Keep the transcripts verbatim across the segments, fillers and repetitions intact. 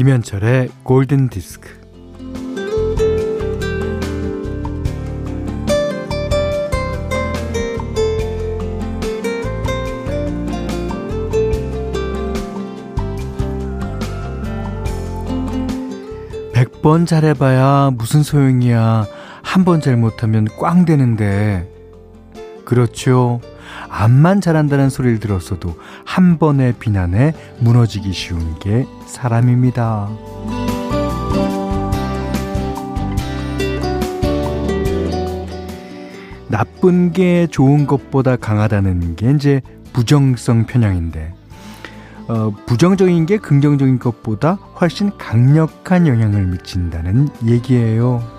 김현철의 골든 디스크. 백 번 잘해봐야 무슨 소용이야. 한 번 잘못하면 꽝 되는데. 그렇죠. 암만 잘한다는 소리를 들었어도 한 번의 비난에 무너지기 쉬운 게 사람입니다. 나쁜 게 좋은 것보다 강하다는 게 이제 부정성 편향인데, 어, 부정적인 게 긍정적인 것보다 훨씬 강력한 영향을 미친다는 얘기예요.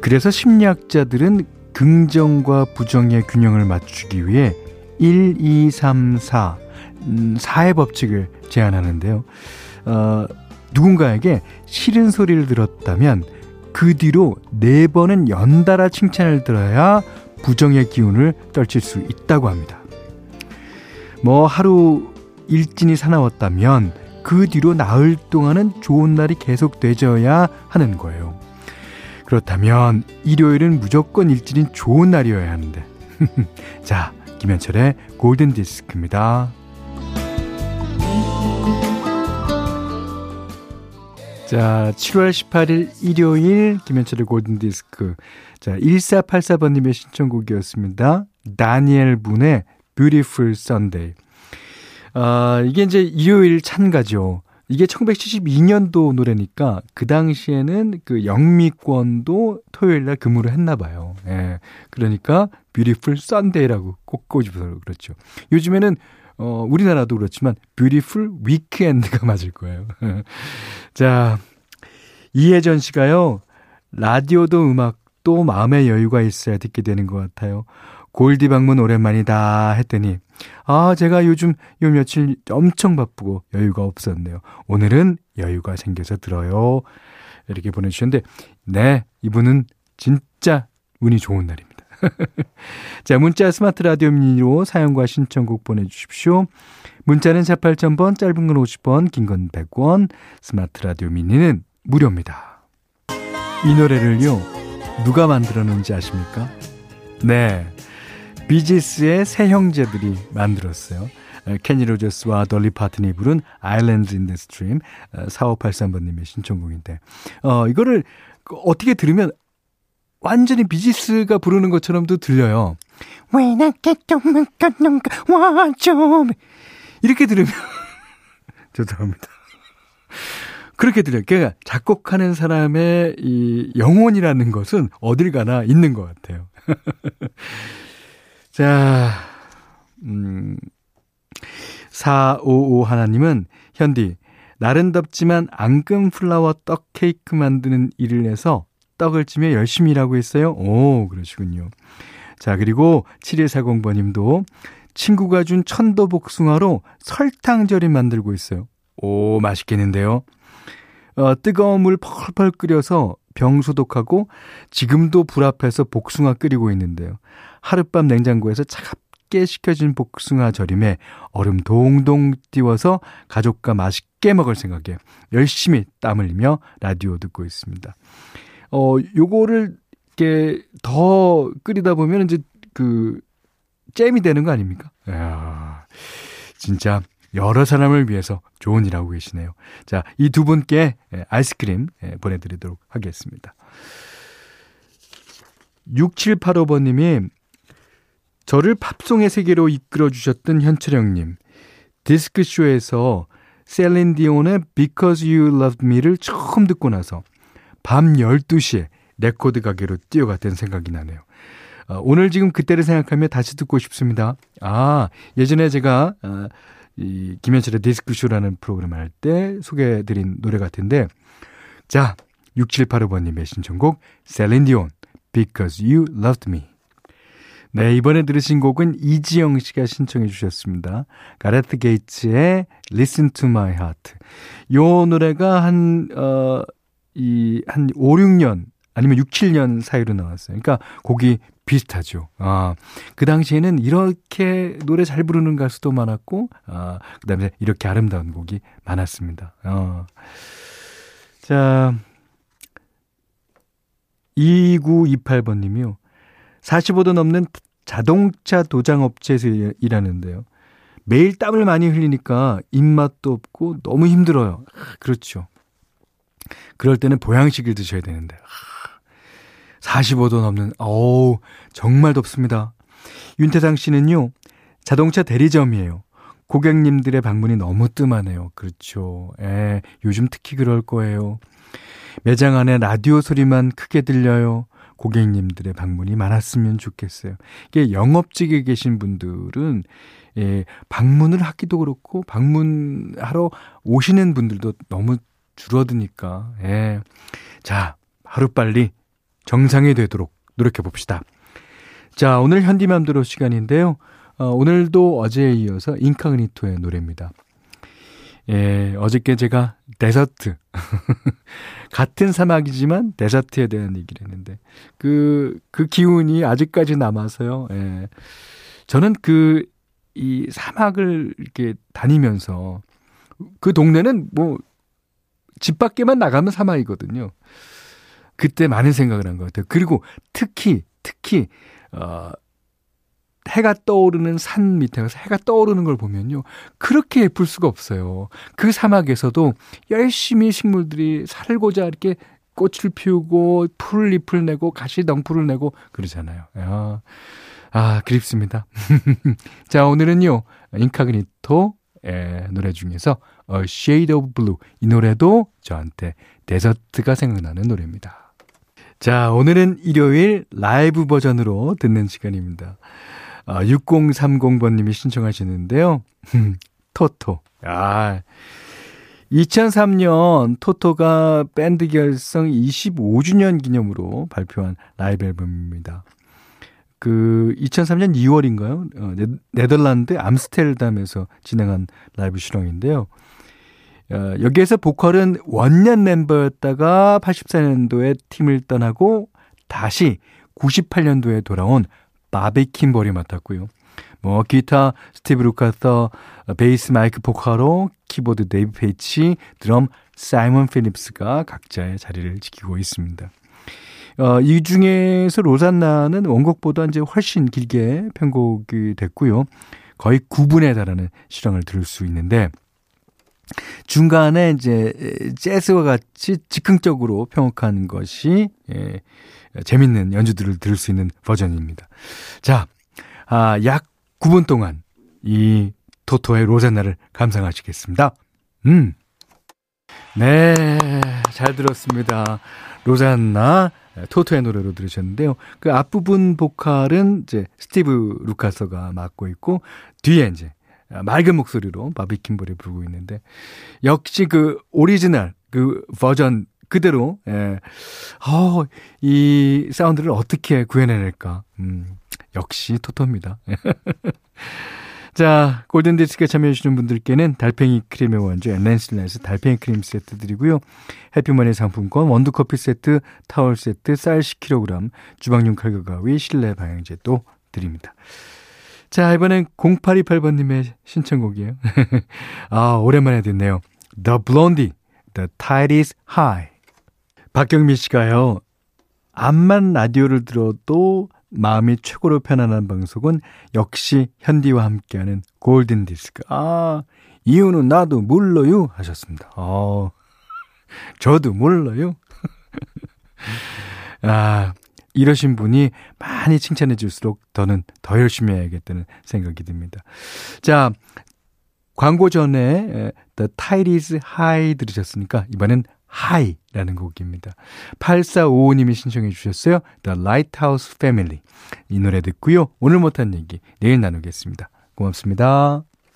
그래서 심리학자들은 긍정과 부정의 균형을 맞추기 위해 일, 이, 삼, 사, 음, 사의 법칙을 제안하는데요. 어, 누군가에게 싫은 소리를 들었다면 그 뒤로 네 번은 연달아 칭찬을 들어야 부정의 기운을 떨칠 수 있다고 합니다. 뭐 하루 일진이 사나웠다면 그 뒤로 나흘 동안은 좋은 날이 계속되어야 하는 거예요. 그렇다면 일요일은 무조건 일진인 좋은 날이어야 하는데. 자, 김현철의 골든디스크입니다. 자, 칠월 십팔일 일요일 김현철의 골든디스크. 자, 일사팔사번님의 신청곡이었습니다. 다니엘 분의 Beautiful Sunday. 아, 이게 이제 일요일 찬가죠. 이게 천구백칠십이년도 노래니까 그 당시에는 그 영미권도 토요일날 근무를 했나 봐요. 예. 그러니까 Beautiful Sunday라고 꼭 꼬집어서 그렇죠. 요즘에는 어, 우리나라도 그렇지만 Beautiful Weekend가 맞을 거예요. 자, 이혜전 씨가요. 라디오도 음악도 마음의 여유가 있어야 듣게 되는 것 같아요. 골디 방문 오랜만이다 했더니, 아, 제가 요즘 요 며칠 엄청 바쁘고 여유가 없었네요. 오늘은 여유가 생겨서 들어요. 이렇게 보내주셨는데, 네, 이분은 진짜 운이 좋은 날입니다. 자, 문자 스마트 라디오 미니로 사연과 신청곡 보내주십시오. 문자는 사만 팔천 번, 짧은 건 오십 원, 긴 건 백 원, 스마트 라디오 미니는 무료입니다. 이 노래를요, 누가 만들었는지 아십니까? 네, 비지스의 세 형제들이 만들었어요. 케니 로저스와 돌리 파튼이 부른 Islands in the Stream, 사오팔삼번님의 신청곡인데, 어, 이거를 어떻게 들으면 완전히 비지스가 부르는 것처럼도 들려요. 이렇게 들으면 죄송합니다. 그렇게 들려요. 그러니까 작곡하는 사람의 이 영혼이라는 것은 어딜 가나 있는 것 같아요. 자, 음, 사오오 하나님은, 현디, 날은 덥지만 앙금 플라워 떡 케이크 만드는 일을 해서 떡을 찌며 열심히 일하고 있어요. 오, 그러시군요. 자, 그리고 칠일사공번님도 친구가 준 천도 복숭아로 설탕절임 만들고 있어요. 오, 맛있겠는데요. 어, 뜨거운 물 펄펄 끓여서 병 소독하고 지금도 불 앞에서 복숭아 끓이고 있는데요. 하룻밤 냉장고에서 차갑게 식혀진 복숭아 절임에 얼음 동동 띄워서 가족과 맛있게 먹을 생각에 열심히 땀 흘리며 라디오 듣고 있습니다. 어, 요거를 이렇게 더 끓이다 보면 이제 그 잼이 되는 거 아닙니까? 이야, 진짜 여러 사람을 위해서 좋은 일하고 계시네요. 자, 이 두 분께 아이스크림 보내드리도록 하겠습니다. 육칠팔오번님이 저를 팝송의 세계로 이끌어주셨던 현철형님, 디스크쇼에서 셀린 디온의 Because You Loved Me를 처음 듣고 나서 밤 열두시에 레코드 가게로 뛰어갔던 생각이 나네요. 오늘 지금 그때를 생각하며 다시 듣고 싶습니다. 아, 예전에 제가 이 김현철의 디스크쇼라는 프로그램 할 때 소개해드린 노래 같은데, 자, 육칠팔오번님의 신청곡 셀린 디온 Because You Loved Me. 네, 이번에 들으신 곡은 이지영 씨가 신청해 주셨습니다. 가레트 게이츠의 Listen to My Heart. 이 노래가 한, 어, 이, 한 오, 육년 아니면 육칠 년 사이로 나왔어요. 그러니까 곡이 비슷하죠. 아, 그 당시에는 이렇게 노래 잘 부르는 가수도 많았고, 아, 그 다음에 이렇게 아름다운 곡이 많았습니다. 아. 자, 이구이팔 번님이요. 사십오 도 넘는 자동차 도장업체에서 일하는데요. 매일 땀을 많이 흘리니까 입맛도 없고 너무 힘들어요. 아, 그렇죠. 그럴 때는 보양식을 드셔야 되는데. 사십오 도 넘는, 어우, 정말 덥습니다. 윤태상 씨는요, 자동차 대리점이에요. 고객님들의 방문이 너무 뜸하네요. 그렇죠. 예, 요즘 특히 그럴 거예요. 매장 안에 라디오 소리만 크게 들려요. 고객님들의 방문이 많았으면 좋겠어요. 이게 영업직에 계신 분들은, 예, 방문을 하기도 그렇고, 방문하러 오시는 분들도 너무 줄어드니까, 예. 자, 하루빨리 정상이 되도록 노력해봅시다. 자, 오늘 현디맘대로 시간인데요. 어, 오늘도 어제에 이어서 인카그니토의 노래입니다. 예, 어저께 제가 데서트 같은 사막이지만 데서트에 대한 얘기를 했는데 그, 그 기운이 아직까지 남아서요. 예, 저는 그 이 사막을 이렇게 다니면서 그 동네는 뭐 집 밖에만 나가면 사막이거든요. 그때 많은 생각을 한 것 같아요. 그리고 특히 특히 어, 해가 떠오르는 산 밑에 가서 해가 떠오르는 걸 보면요. 그렇게 예쁠 수가 없어요. 그 사막에서도 열심히 식물들이 살고자 이렇게 꽃을 피우고 풀 잎을 내고 가시덩풀을 내고 그러잖아요. 아, 아 그립습니다. 자, 오늘은요. 인카그니토 예, 노래 중에서 A Shade of Blue 이 노래도 저한테 데저트가 생각나는 노래입니다. 자, 오늘은 일요일 라이브 버전으로 듣는 시간입니다. 아, 육공삼공 번님이 신청하시는데요. 토토. 아, 이천삼 년 토토가 밴드 결성 이십오 주년 기념으로 발표한 라이브 앨범입니다. 그 이천삼 년 이월인가요? 네, 네덜란드 암스테르담에서 진행한 라이브 실황인데요. 어, 여기에서 보컬은 원년 멤버였다가 팔십사 년도에 팀을 떠나고 다시 구십팔 년도에 돌아온 바비 킴벌이 맡았고요. 뭐 기타 스티브 루카터, 베이스 마이크 포카로, 키보드 데이브 페이치, 드럼 사이먼 필립스가 각자의 자리를 지키고 있습니다. 어, 이 중에서 로산나는 원곡보다 이제 훨씬 길게 편곡이 됐고요. 거의 구 분에 달하는 실황을 들을 수 있는데 중간에 이제 재즈와 같이 즉흥적으로 편곡한 것이 예, 재밌는 연주들을 들을 수 있는 버전입니다. 자, 아, 약 구 분 동안 이 토토의 로산나를 감상하시겠습니다. 음, 네, 잘 들었습니다. 로산나. 토토의 노래로 들으셨는데요. 그 앞부분 보컬은 이제 스티브 루카서가 맡고 있고 뒤에 이제 맑은 목소리로 바비 킴벌이 부르고 있는데 역시 그 오리지널 그 버전 그대로 예. 어, 이 사운드를 어떻게 구현해낼까? 음, 역시 토토입니다. 자, 골든디스크에 참여해주시는 분들께는 달팽이 크림의 원조 엔렌슬라에서 달팽이 크림 세트 드리고요. 해피머니 상품권, 원두커피 세트, 타월 세트, 쌀 십 킬로그램, 주방용 칼과 가위, 실내 방향제도 드립니다. 자, 이번엔 공팔이팔 번님의 신청곡이에요. 아, 오랜만에 듣네요. The Blondie, The Tide Is High. 박경미 씨가요. 암만 라디오를 들어도 마음이 최고로 편안한 방송은 역시 현디와 함께하는 골든디스크. 아, 이유는 나도 몰라요 하셨습니다. 어, 저도 몰라요. 아, 이러신 분이 많이 칭찬해 줄수록 더는 더 열심히 해야겠다는 생각이 듭니다. 자, 광고 전에 The Tide Is High 들으셨으니까 이번엔 하이라는 곡입니다. 팔사오오 님이 신청해 주셨어요. The Lighthouse Family. 이 노래 듣고요. 오늘 못한 얘기 내일 나누겠습니다. 고맙습니다.